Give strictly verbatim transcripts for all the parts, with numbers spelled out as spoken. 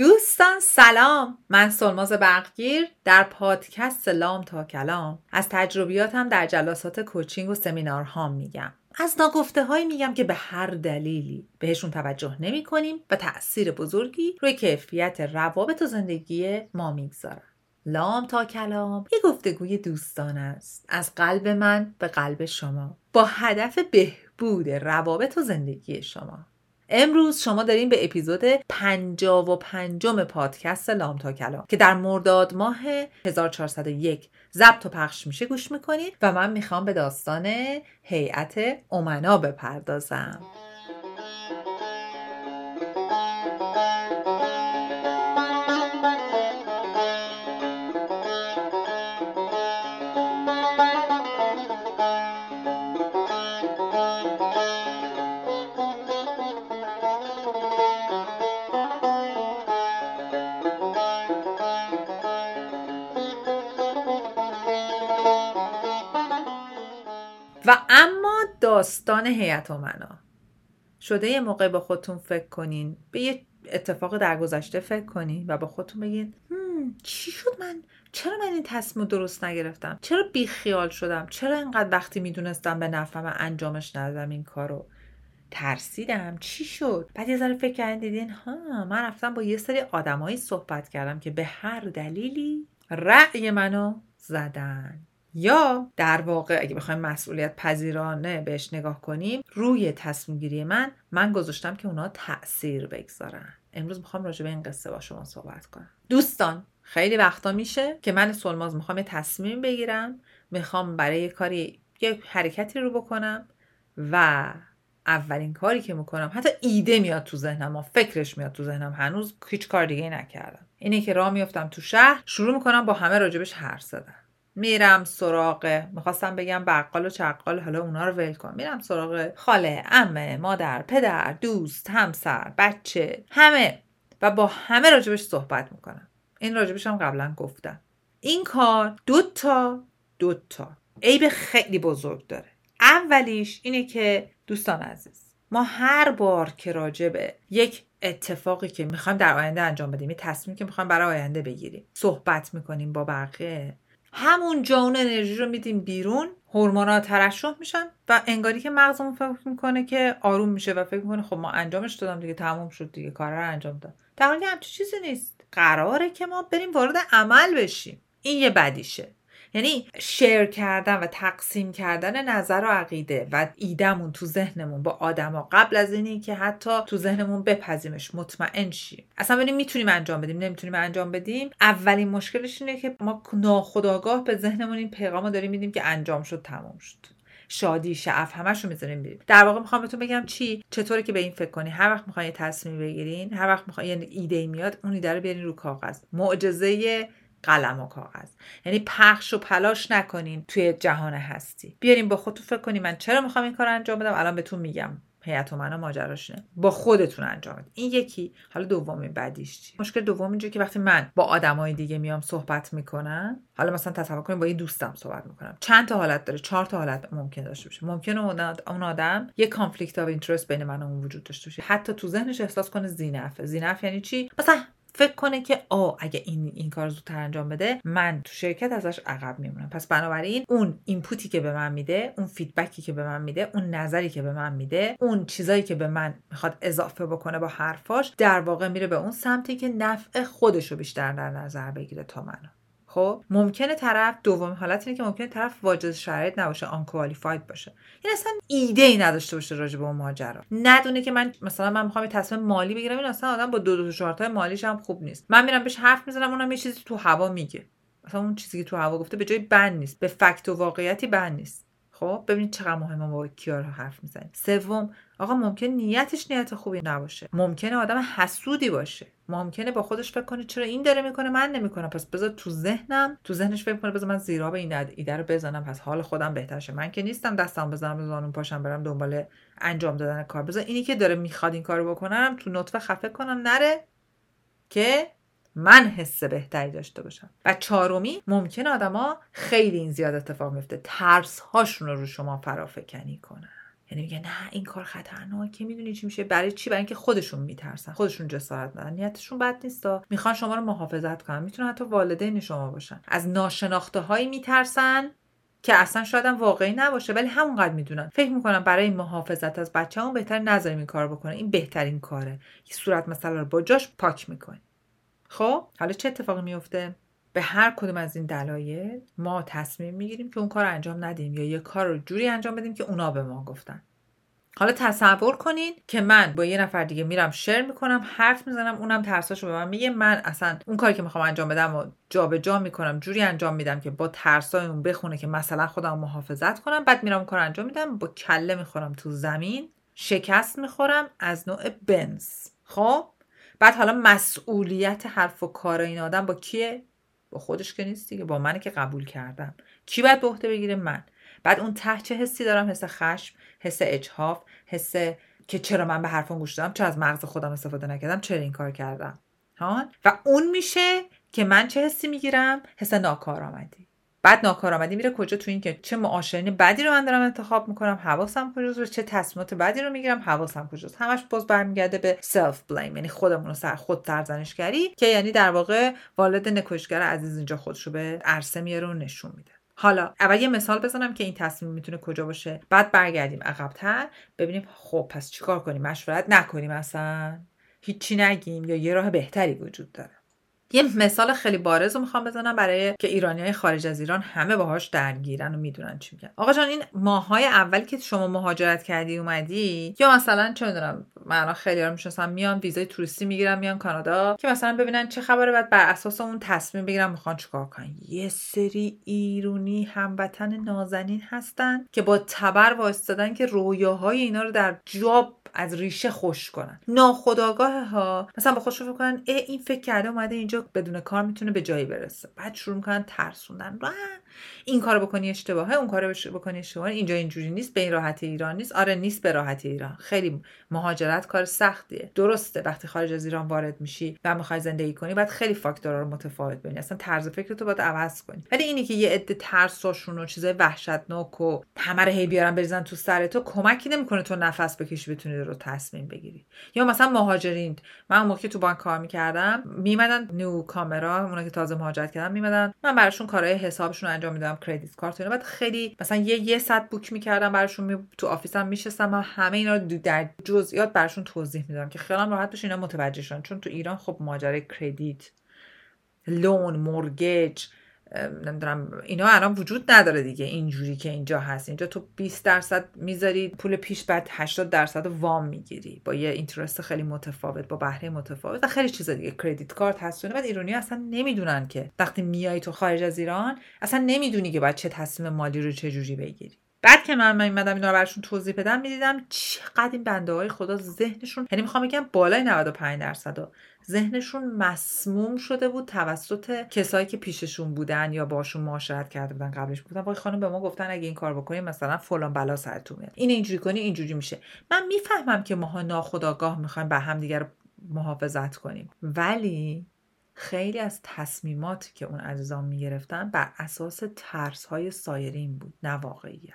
دوستان سلام، من سولماز برقگیر در پادکست سلام تا کلام از تجربیاتم در جلسات کوچینگ و سمینارهام میگم. از ناگفته هایی میگم که به هر دلیلی بهشون توجه نمی کنیم و تأثیر بزرگی روی کیفیت روابط و زندگی ما میگذارن. لام تا کلام یک گفتگوی دوستانه است، از قلب من به قلب شما، با هدف بهبود روابط و زندگی شما. امروز شما داریم به اپیزود پنجاه و پنجم پادکست لام تا کلام که در مرداد ماه هزار و چهارصد و یک ضبط و پخش میشه گوش میکنید و من میخوام به داستان هیات امنا بپردازم. و اما داستان هیات امنا شده. یه موقع با خودتون فکر کنین، به یه اتفاق در گذشته فکر کنین و با خودتون بگین چی شد؟ من چرا من این تصمیم درست نگرفتم؟ چرا بیخیال شدم؟ چرا انقدر وقتی میدونستم به نفع من انجامش ندادم این کارو؟ ترسیدم، چی شد؟ بعد یه ذره فکر کردین، دیدین ها، من رفتم با یه سری آدمایی صحبت کردم که به هر دلیلی رأی منو زدن. یا در واقع اگه بخوایم مسئولیت پذیرانه بهش نگاه کنیم، روی تصمیم گیری من من گذاشتم که اونا تأثیر بگذارن. امروز میخوام راجع به این قصه با شما صحبت کنم. دوستان، خیلی وقتا میشه که من سولماز میخوام یه تصمیم بگیرم، میخوام برای یه کاری یه حرکتی رو بکنم و اولین کاری که میکنم، حتی ایده میاد تو ذهنم و فکرش میاد تو ذهنم، هنوز هیچ کار دیگه نکردم، اینه که راه میافتم تو شهر، شروع میکنم با همه راجبش حرف زدن. میرم سراغ، میخواستم بگم بقال و چقال، حالا اونا رو ول کن، میرم سراغ خاله، عمه، مادر، پدر، دوست، همسر، بچه، همه، و با همه راجبش صحبت میکنم. این راجبش هم قبلا گفتم. این کار دوتا دوتا عیب خیلی بزرگ داره. اولیش اینه که دوستان عزیز، ما هر بار که راجبه یک اتفاقی که میخوایم در آینده انجام بدیم، یه تصمیمی که میخوایم برای آینده بگیریم، صحبت میکنیم با بقیه، همون جا اون انرژی رو میدیم بیرون، هورمونا ترشح میشن و انگاری که مغزمون فکر میکنه که آروم میشه و فکر میکنه خب ما انجامش دادم دیگه، تموم شد دیگه، کار رو انجام دادم. در حالی همچین چیزی نیست. قراره که ما بریم وارد عمل بشیم. این یه بدیشه. یعنی شیر کردن و تقسیم کردن نظر و عقیده و ایدمون تو ذهنمون با آدما قبل از اینی که حتی تو ذهنمون بپذیمش، مطمئن شیم، اصلا ببینیم میتونیم انجام بدیم، نمیتونیم انجام بدیم. اولین مشکلش اینه که ما ناخودآگاه به ذهنمون این پیغامو داریم میدیم که انجام شد، تمام شد، شادی، شعف، همشو میذاریم بیرون. در واقع میخوام بهتون بگم چی، چطوری که به این فکر کنی. هر وقت میخواین تصمیم بگیرین، هر وقت میخواین ایده میاد، اون ایده رو بیارین رو کاغذ. معجزه قلم و کاغذ. یعنی پخش و پلاش نکنین توی جهان هستی. بیارین با خودتون فکر کنین من چرا میخوام این کار انجام بدم. الان بهتون میگم هیات امنا ماجراش اینه. با خودتون انجام بدین. این یکی. حالا دومین بعدیش چی؟ مشکل دوم اینجوریه که وقتی من با آدمای دیگه میام صحبت میکنم، حالا مثلا تصور کنین با یه دوستم صحبت میکنم، چند تا حالت داره، چهار تا حالت ممکن داشته باشه. ممکنه اون آدم یه کانفلیکت آف اینترست بین من و اون وجود داشته باشه. حتی تو ذهنش احساس کنه زینف. زینف یعنی چی؟ مثلا فکر کنه که آه اگه این این کار زودتر انجام بده، من تو شرکت ازش عقب میمونم. پس بنابراین اون اینپوتی که به من میده، اون فیدبکی که به من میده، اون نظری که به من میده، اون چیزایی که به من میخواد اضافه بکنه با حرفاش، در واقع میره به اون سمتی که نفع خودشو بیشتر در نظر بگیره تا منو. خب ممکنه طرف دوم حالت اینه که ممکنه طرف واجد شرایط نباشه، آن کوالیفاید باشه، یعنی اصلا ایده ای نداشته باشه راجع به اون ماجرا، ندونه که من مثلا من میخوام یه تصمیم مالی بگیرم، این اصلا آدم با دو دو چهار تا مالیش هم خوب نیست، من میرم بهش حرف میزنم، اونم یه چیزی تو هوا میگه، اصلا اون چیزی که تو هوا گفته به جای بند نیست، به فکت و واقعیتی بند نیست. خب ببینید چقدر مهمه ما با کیا حرف میزنیم. سوم، آقا ممکن نیتش نیت خوبی نباشه، ممکنه آدم حسودی باشه، ممکنه با خودش فکر کنه چرا این داره میکنه من نمیکنم، پس بذار تو ذهنم، تو ذهنش فکر کنه بذار من زیرا به این ایده رو بزنم، پس حال خودم بهتر شه، من که نیستم دستم بزنم بزنم پاشم برم دنبال انجام دادن کار، بذار اینی که داره میخواد این کارو بکنم تو نطفه خفه کنم نره که من حس بهتری داشته باشم. و چهارمی، ممکن آدما خیلی این زیاد اتفاق میفته، ترس هاشون رو رو شما فرافکنی کنن. یعنی میگه نه این کار خطرناکه، میدونی چی میشه؟ برای چی؟ برای اینکه خودشون میترسن، خودشون جسارت ندارن، نیتشون بد نیستا، میخوان شما رو محافظت کنن، میتونن حتی والدین شما باشن. از ناشناخته هایی میترسن که اصلا شاید هم واقعی نباشه، ولی همونقدر میدونن. فکر میکنم برای محافظت از بچه‌مون بهتر نذاریم این کارو بکنه، این بهترین کاره، یه صورت مثلا رو با جاش پاک میکنه. خب حالا چه اتفاقی میفته؟ به هر کدوم از این دلایل ما تصمیم میگیریم که اون کار رو انجام ندیم یا یه کار رو جوری انجام بدیم که اونا به ما گفتن. حالا تصور کنین که من با یه نفر دیگه میرم شیر میکنم، حرف میزنم، اونم ترساشو به من میگه، من اصلا اون کاری که میخوام انجام بدم و جابجا میکنم، جوری انجام میدم که با ترسای اون بخونه که مثلا خودم محافظت کنم، بعد میرم اون کار انجام میدم، با کله میخورم تو زمین، شکست میخورم از نوع بنز. خب بعد حالا مسئولیت حرف و کار این آدم با کیه؟ با خودش که نیست دیگه، با منه که قبول کردم. کی باید به عهده بگیره؟ من. بعد اون ته چه حسی دارم؟ حس خشم، حس اجحاف، حس که چرا من به حرفم گوش دادم، چرا از مغز خودم استفاده نکردم، چرا این کار کردم ها. و اون میشه که من چه حسی میگیرم؟ حس ناکارآمدی. بعد ناکارآمدی میره کجا؟ تو این که چه معاشرین بدی رو من دارم انتخاب میکنم، حواسم کجاست، چه تصمیمات بدی رو میگیرم، حواسم کجاست. همش باز برمیگرده به سلف بلیم، یعنی خودمون رو سر خود سرزنشگری، که یعنی در واقع والد نکوشگر عزیز اینجا خودش رو به عرصه میاره و نشون میده. حالا اول یه مثال بزنم که این تصمیم میتونه کجا باشه، بعد برگردیم عقب‌تر ببینیم خب پس چیکار کنیم؟ مشورت نکنیم، اصلا هیچی نگیم، یا یه راه بهتری وجود داره؟ یه مثال خیلی بارز رو میخوام بزنم برای که ایرانیای خارج از ایران همه باهاش درگیرن و میدونن چی میگن. آقا جان این ماهای اولی که شما مهاجرت کردی اومدی، یا مثلا چه میدونم، من الان خیلی‌ها میشناسم میان ویزای توریستی میگیرن میان کانادا که مثلا ببینن چه خبره، بعد بر اساس اون تصمیم بگیرن میخوان چیکار کنن. یه سری ایرانی هموطن نازنین هستن که با تبر وایستادن که رویاهای اینا رو در جاب از ریشه خشک کنن. ناخودآگاه ها مثلا به خودشون فکر کنن ای این فکر کرده اومده اینجا بدون کار میتونه به جایی برسه، بعد شروع میکنن ترسوندن، راه این کارو بکنی اشتباهه، اون کارو بکنی اشتباهه، اینجا اینجوری نیست، به این راحتی ایران نیست. آره نیست به راحتی ایران، خیلی مهاجرت کار سختیه. درسته وقتی خارج از ایران وارد میشی و میخوای زندگی کنی بعد خیلی فاکتورا رو متفاوت ببینی، اصلا طرز فکرتو باید عوض کنی. ولی اینی که یه عده ترساشون و چیزای وحشتناک و همه رو هی بیارن بریزن تو سرتو کمکی نمیکنه تو نفس بکشی بتونی رو تصمیم بگیری. یا مثلا مهاجرین، من اون موقع تو بانک کار می‌کردم، میمدن نیو کامرا، اونا که تازه مهاجرت کردن میمدن، من براشون کارهای حسابشون رو انجام میدادم، کریدیت کارت اینا. بعد خیلی مثلا یه یه صد بوک می‌کردم براشون، می... تو آفیسم میشستم و همه اینا رو در جزئیات براشون توضیح میدادم که خیالم راحت بشه اینا متوجه شن. چون تو ایران خب ماجرای کریدیت، لون، مورگیج، نمیدونم اینا الان وجود نداره دیگه اینجوری که اینجا هست. اینجا تو بیست درصد میذاری پول پیش، بعد هشتاد درصد وام میگیری با یه اینترست خیلی متفاوت، با بهره متفاوت و خیلی چیزا دیگه، کریدیت کارت هست. بعد ایرانی اصلا نمیدونن که وقتی میای تو خارج از ایران اصلا نمیدونی که باید چه تصمیم مالی رو چه جوری بگیری. بعد که من میمدم اینا رو براشون توضیح بدم میدیدم چقدر این بنده های خدا ذهنشون، یعنی میخوام بگم بالای نود و پنج درصد ذهنشون مسموم شده بود توسط کسایی که پیششون بودن یا باشون معاشرت کرده بودن قبلش. بودن وای خانم به ما گفتن اگه این کار بکنی مثلا فلان بلا سرتون میاد، این اینجوری کنی اینجوری میشه. من میفهمم که ماها ناخودآگاه میخوایم به هم دیگه محافظت کنیم، ولی خیلی از تصمیماتی که اون عزیزان میگرفتن بر اساس ترس‌های سایرین بود، نه واقعیت.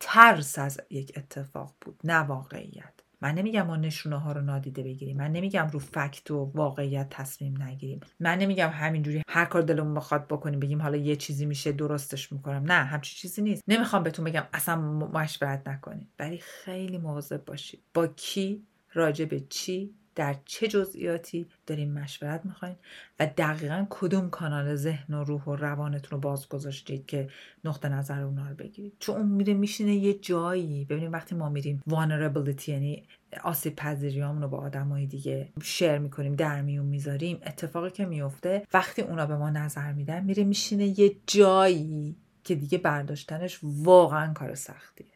ترس از یک اتفاق بود، نه واقعیت. من نمیگم ما نشونه ها رو نادیده بگیریم، من نمیگم رو فکت و واقعیت تصمیم نگیریم، من نمیگم همینجوری هر کار دلمون بخواد بکنیم بگیم حالا یه چیزی میشه درستش میکنم، نه همچین چیزی نیست. نمیخوام بهتون بگم اصلا مشورت نکنید، ولی خیلی مواظب باشید با کی، راجع به چی، در چه جزئیاتی دارین مشورت میخواین و دقیقاً کدوم کانال ذهن و روح و روانتون رو باز گذاشتید که نقطه نظر اونا رو بگیرید. چون اون میره میشینه یه جایی. ببینید وقتی ما میریم vulnerability، یعنی آسیب پذیریامون رو با آدمای دیگه شیر میکنیم، در میون میذاریم، اتفاقی که میفته وقتی اونا به ما نظر میدن میره میشینه یه جایی که دیگه برداشتنش واقعاً کار سختیه.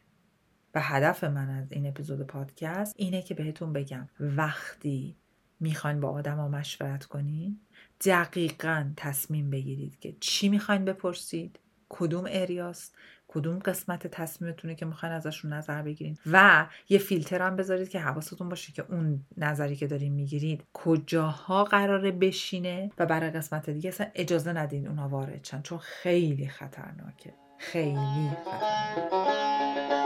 و هدف من از این اپیزود پادکست اینه که بهتون بگم وقتی میخواین با آدم ها مشورت کنین دقیقاً تصمیم بگیرید که چی میخواین بپرسید، کدوم اریاست، کدوم قسمت تصمیمتونه که میخواین ازشون نظر بگیرین و یه فیلتر هم بذارید که حواستون باشه که اون نظری که دارین میگیرید کجاها قراره بشینه و برای قسمت دیگه اصلا اجازه ندین اونها وارد شن، چون خیلی خطرناکه، خیلی خطرناکه.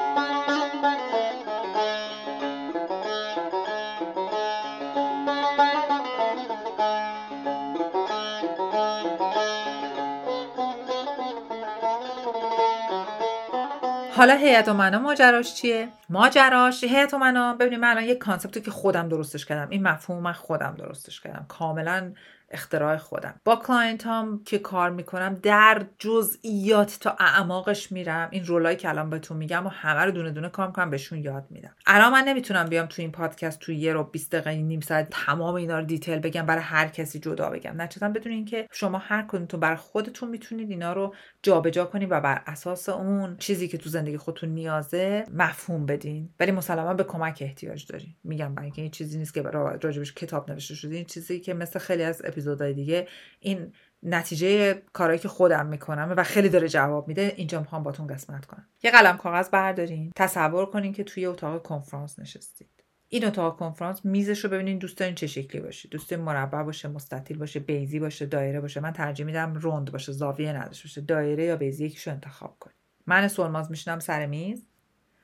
حالا هیات امنا ماجراش چیه؟ ماجراش هیات امنا، ببینید من الان یک کانسپتی که خودم درستش کردم، این مفهوم من خودم درستش کردم، کاملا اختراع خودم. با کلاینت هم که کار میکنم در جزئیات تا اعماقش میرم، این رولایی که الان بهتون میگم و همه رو دونه دونه کار میکنم، بهشون یاد میدم. الان من نمیتونم بیام تو این پادکست تو یه رو بیست دقیقه نیم ساعت تمام اینا رو دیتیل بگم، برای هر کسی جدا بگم، نچندان بدونین که شما هر کدومتون برای خودتون میتونید اینا رو جابجا کنید و بر اساس اون چیزی که تو زندگی خودتون نیازه مفهوم بدین. ولی مسلماً به کمک احتیاج دارین، میگم برای اینکه این چیزی نیست که راجبش کتاب نوشته شده، این چیزی که مثل خیلی از اپیزودهای دیگه این نتیجه کارایی که خودم میکنم و خیلی داره جواب میده. اینجا میخوام باتون قسمت کنم. یه قلم کاغذ بردارین، تصور کنین که توی اتاق کنفرانس نشستید. این اتاق کنفرانس میزش رو ببینین، دوست دارین چه شکلی باشه؟ دوست دارین مربع باشه، مستطیل باشه، بیضی باشه، دایره باشه؟ من ترجیح میدم روند باشه، زاویه نداشته باشه. دایره یا بیضی یکیشو انتخاب کنین. من سولماز میشینم سر میز.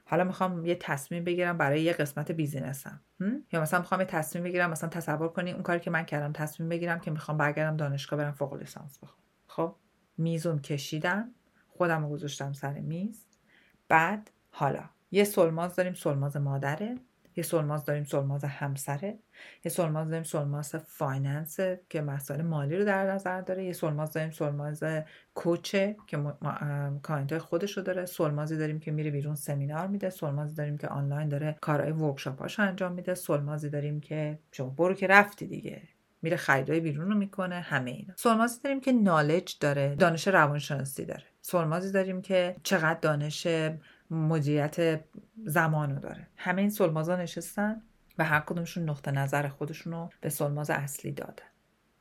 حالا میخوام یه تصمیم بگیرم برای یه قسمت بیزینسم، یا مثلا میخوام یه تصمیم بگیرم، مثلا تصور کنی اون کاری که من کردم، تصمیم بگیرم که میخوام برگردم دانشگاه برم فوق لیسانس بخونم. خب میزم کشیدم، خودم رو گذاشتم سر میز. بعد حالا یه سولماز داریم، سولماز مادره، یه سولماز داریم سولماز همسره، یه سولماز داریم سولماز فایننس که مسائل مالی رو در نظر داره، یه سولماز داریم سولماز کوچه که کلاینت‌های خودش رو داره، سولمازی داریم که میره بیرون سمینار میده، سولمازی داریم که آنلاین داره کارهای ورکشاپ‌هاش انجام میده، سولمازی داریم که شما برو که رفتی دیگه، میره خریدای بیرون رو میکنه، همه اینا. سولمازی داریم که نالج داره، دانش روانشناسی داره، سولمازی داریم که چقدر دانش مدیریت زمانو داره. همه این سولمازا نشستن و هر کدومشون نقطه نظر خودشونو به سولماز اصلی دادن.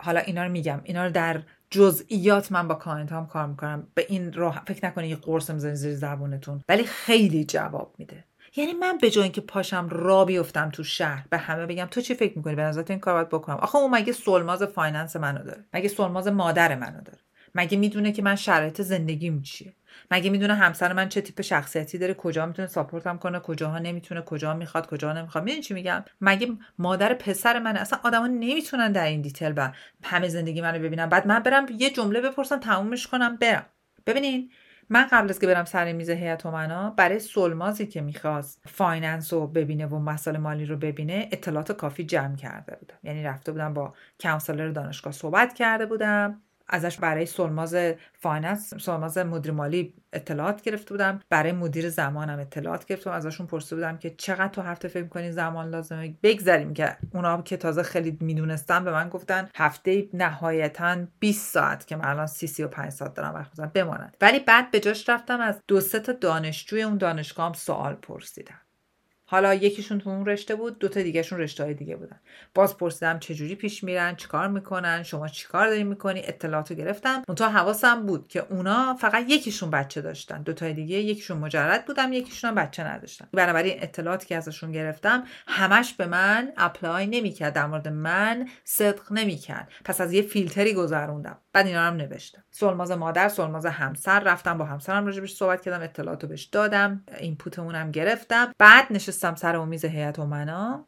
حالا اینا رو میگم، اینا رو در جزئیات من با کلاینتام کار میکنم. به این راه فکر نکنید یه قرص میذارید زیر زبونتون، ولی خیلی جواب میده. یعنی من به جای اینکه پاشم را بیفتم تو شهر به همه بگم تو چی فکر میکنی به نظرت این کار باید بکنم، آخه اون مگه سولماز فایننس منو داره؟ مگه سولماز مادر منو داره؟ مگه میدونه که من شرایط زندگیم چیه؟ مگه میدونه همسر من چه تیپ شخصیتی داره، کجا میتونه ساپورتم کنه، کجاها نمیتونه، کجا میخواد، کجا نمیخواد؟ میدونی چی میگم؟ مگه مادر پسر من؟ اصلا آدما نمیتونن در این دیتیل و همه زندگی منو ببینن، بعد من برم یه جمله بپرسم تمومش کنم برم. ببینین من قبل از که برم سر میز هیات امنا، برای سولمازی که میخواست فایننس رو ببینه و مسائل مالی رو ببینه اطلاعات کافی جمع کرده بودم. یعنی رفته بودم با کانسلر دانشگاه صحبت کرده بودم، ازش برای سولماز فایننس، سولماز مدیر مالی اطلاعات گرفته بودم، برای مدیر زمانم اطلاعات گرفتم، ازشون پرسیده بودم که چقدر تو هفته فکر می‌کنی زمان لازمه؟ بگذاریم که اونا که تازه خیلی میدونستن به من گفتن هفته نهایتاً بیست ساعت که من الان سی سی و پنج ساعت دارم وقت می‌ذارم بماند. ولی بعد به جاش رفتم از دو سه تا دانشجوی اون دانشگاهم سوال پرسیدم. حالا یکیشون تو اون رشته بود، دو تا دیگه‌شون رشته‌های دیگه بودن. باز پرسیدم چه جوری پیش میرن، چیکار میکنن، شما چیکار دارین میکنی، اطلاعاتو گرفتم. منتها حواسم بود که اونا فقط یکیشون بچه داشتن، دو تا دیگه یکیشون مجرد بودن، یکیشون بچه نداشتن. بنابراین اطلاعاتی که ازشون گرفتم همش به من اپلای نمیکرد، در مورد من صدق نمیکرد. پس از یه فیلتری گذروندم، بعد اینا رو نوشتم. سولماز مادر، سولماز همسر، رفتم با همسرم راجبش صحبت کردم، اطلاعاتو بهش دادم، اینپوتمون هم گرفتم. بعد نشستم سر میز هیات امنا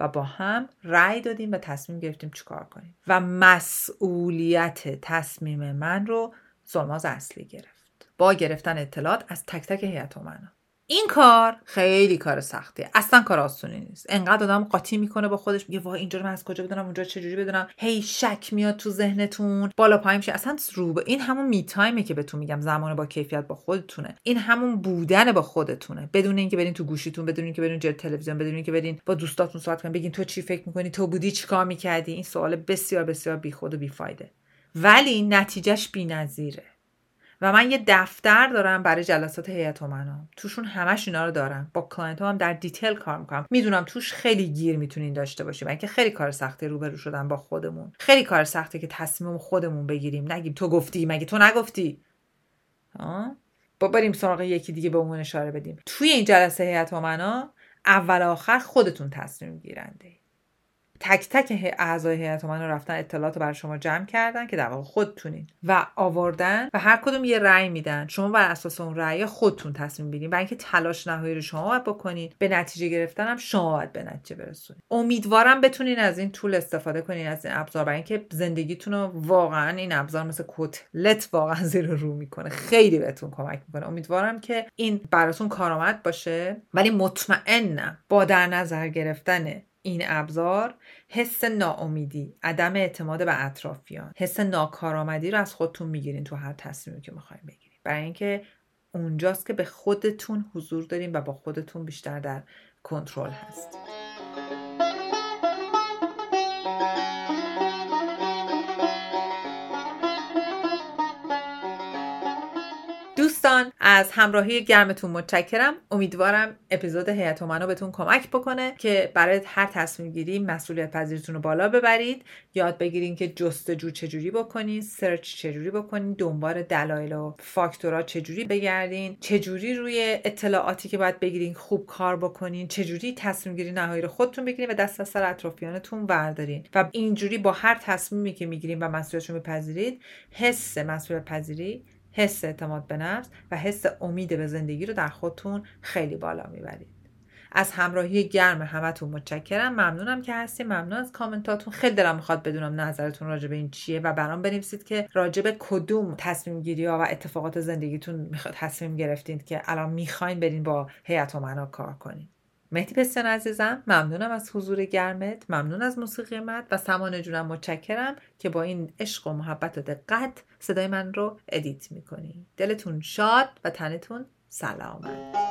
و با هم رأی دادیم و تصمیم گرفتیم چیکار کنیم و مسئولیت تصمیم من رو سولماز اصلی گرفت با گرفتن اطلاعات از تک تک هیات امنا. این کار خیلی کار سختیه، اصلا کار آسونی نیست. انقدر آدم قاطی میکنه با خودش، میگه وای اینجا رو من از کجا بدونم، اونجا چه جوری بدونم، هی شک میاد تو ذهنتون، بالا پایین میشه. اصلا روبه این همون می تایمه که بهتون میگم، زمان با کیفیت با خودتونه، این همون بودن با خودتونه، بدون اینکه برین تو گوشیتون، بدون اینکه برین جلوی تلویزیون، بدون اینکه برین با دوستاتون صحبت کنین بگین تو چی فکر میکنی، تو بودی چیکار میکردی. این سوال بسیار بسیار بیخود و بیفایده، ولی نتیجهش بی‌نظیره. و من یه دفتر دارم برای جلسات هیات امنا، توشون همش اینا رو دارم، با کلاینت‌هام هم در دیتیل کار میکنم. میدونم توش خیلی گیر میتونین داشته باشیم، اینکه خیلی کار سخته روبرو شدن با خودمون، خیلی کار سخته که تصمیم خودمون بگیریم، نگیم تو گفتی، مگه تو نگفتی، ها با بریم سراغ یکی دیگه به اون اشاره بدیم. توی این جلسه هیات امنا اول آخر خودتون تصمیم گیرنده. تک تک اعضای هیئت امنا رفتن اطلاعات بر شما جمع کردن که در واقع خودتونین و آوردن و هر کدوم یه رأی میدن، شما بر اساس اون رأی خودتون تصمیم بگیرید و اینکه تلاش نهایی رو شما باید بکنید، به نتیجه گرفتن هم شما باید به نتیجه برسونید. امیدوارم بتونین از این طول استفاده کنین، از این ابزار، برای اینکه زندگیتون رو واقعا این ابزار مثل کتلت واقعا زیر رو میکنه، خیلی بهتون کمک میکنه. امیدوارم که این براتون کارآمد باشه، ولی مطمئنم با در نظر گرفتن این ابزار حس ناامیدی، عدم اعتماد به اطرافیان، حس ناکارآمدی رو از خودتون میگیرین تو هر تصمیمی که میخواین بگیرین، برای اینکه اونجاست که به خودتون حضور دارین و با خودتون بیشتر در کنترل هست. دوستان از همراهی گرمتون متشکرم. امیدوارم اپیزود هیئت امنا بهتون کمک بکنه که برای هر تصمیم گیری مسئولیت پذیرتون رو بالا ببرید، یاد بگیرین که جستجو چجوری بکنین، سرچ چجوری بکنین، دنبال دلایل و فاکتورها چجوری بگردین، چجوری روی اطلاعاتی که باید بگیرین خوب کار بکنین، چجوری تصمیم گیری نهایی رو خودتون بگیرین و دست از سر اطرافیانتون بردارین و اینجوری با هر تصمیمی که میگیرین و مسئولیتشو بپذیرید، حس مسئولیت پذیری، حس اعتماد به نفس و حس امید به زندگی رو در خودتون خیلی بالا میبرید. از همراهی گرم همتون متشکرم. ممنونم که هستین، ممنون از کامنتاتون. خیلی دلم میخواد بدونم نظرتون راجع به این چیه و برام بنویسید که راجع به کدوم تصمیم گیری ها و اتفاقات زندگیتون تصمیم گرفتید که الان میخواین برین با هیئت امنا کار کنین. مهدی پسیان عزیزم، ممنونم از حضور گرمت، ممنون از موسیقیمت و سمانه جونم متشکرم که با این عشق و محبت و دقت صدای من رو ادیت میکنی. دلتون شاد و تنتون سلامت.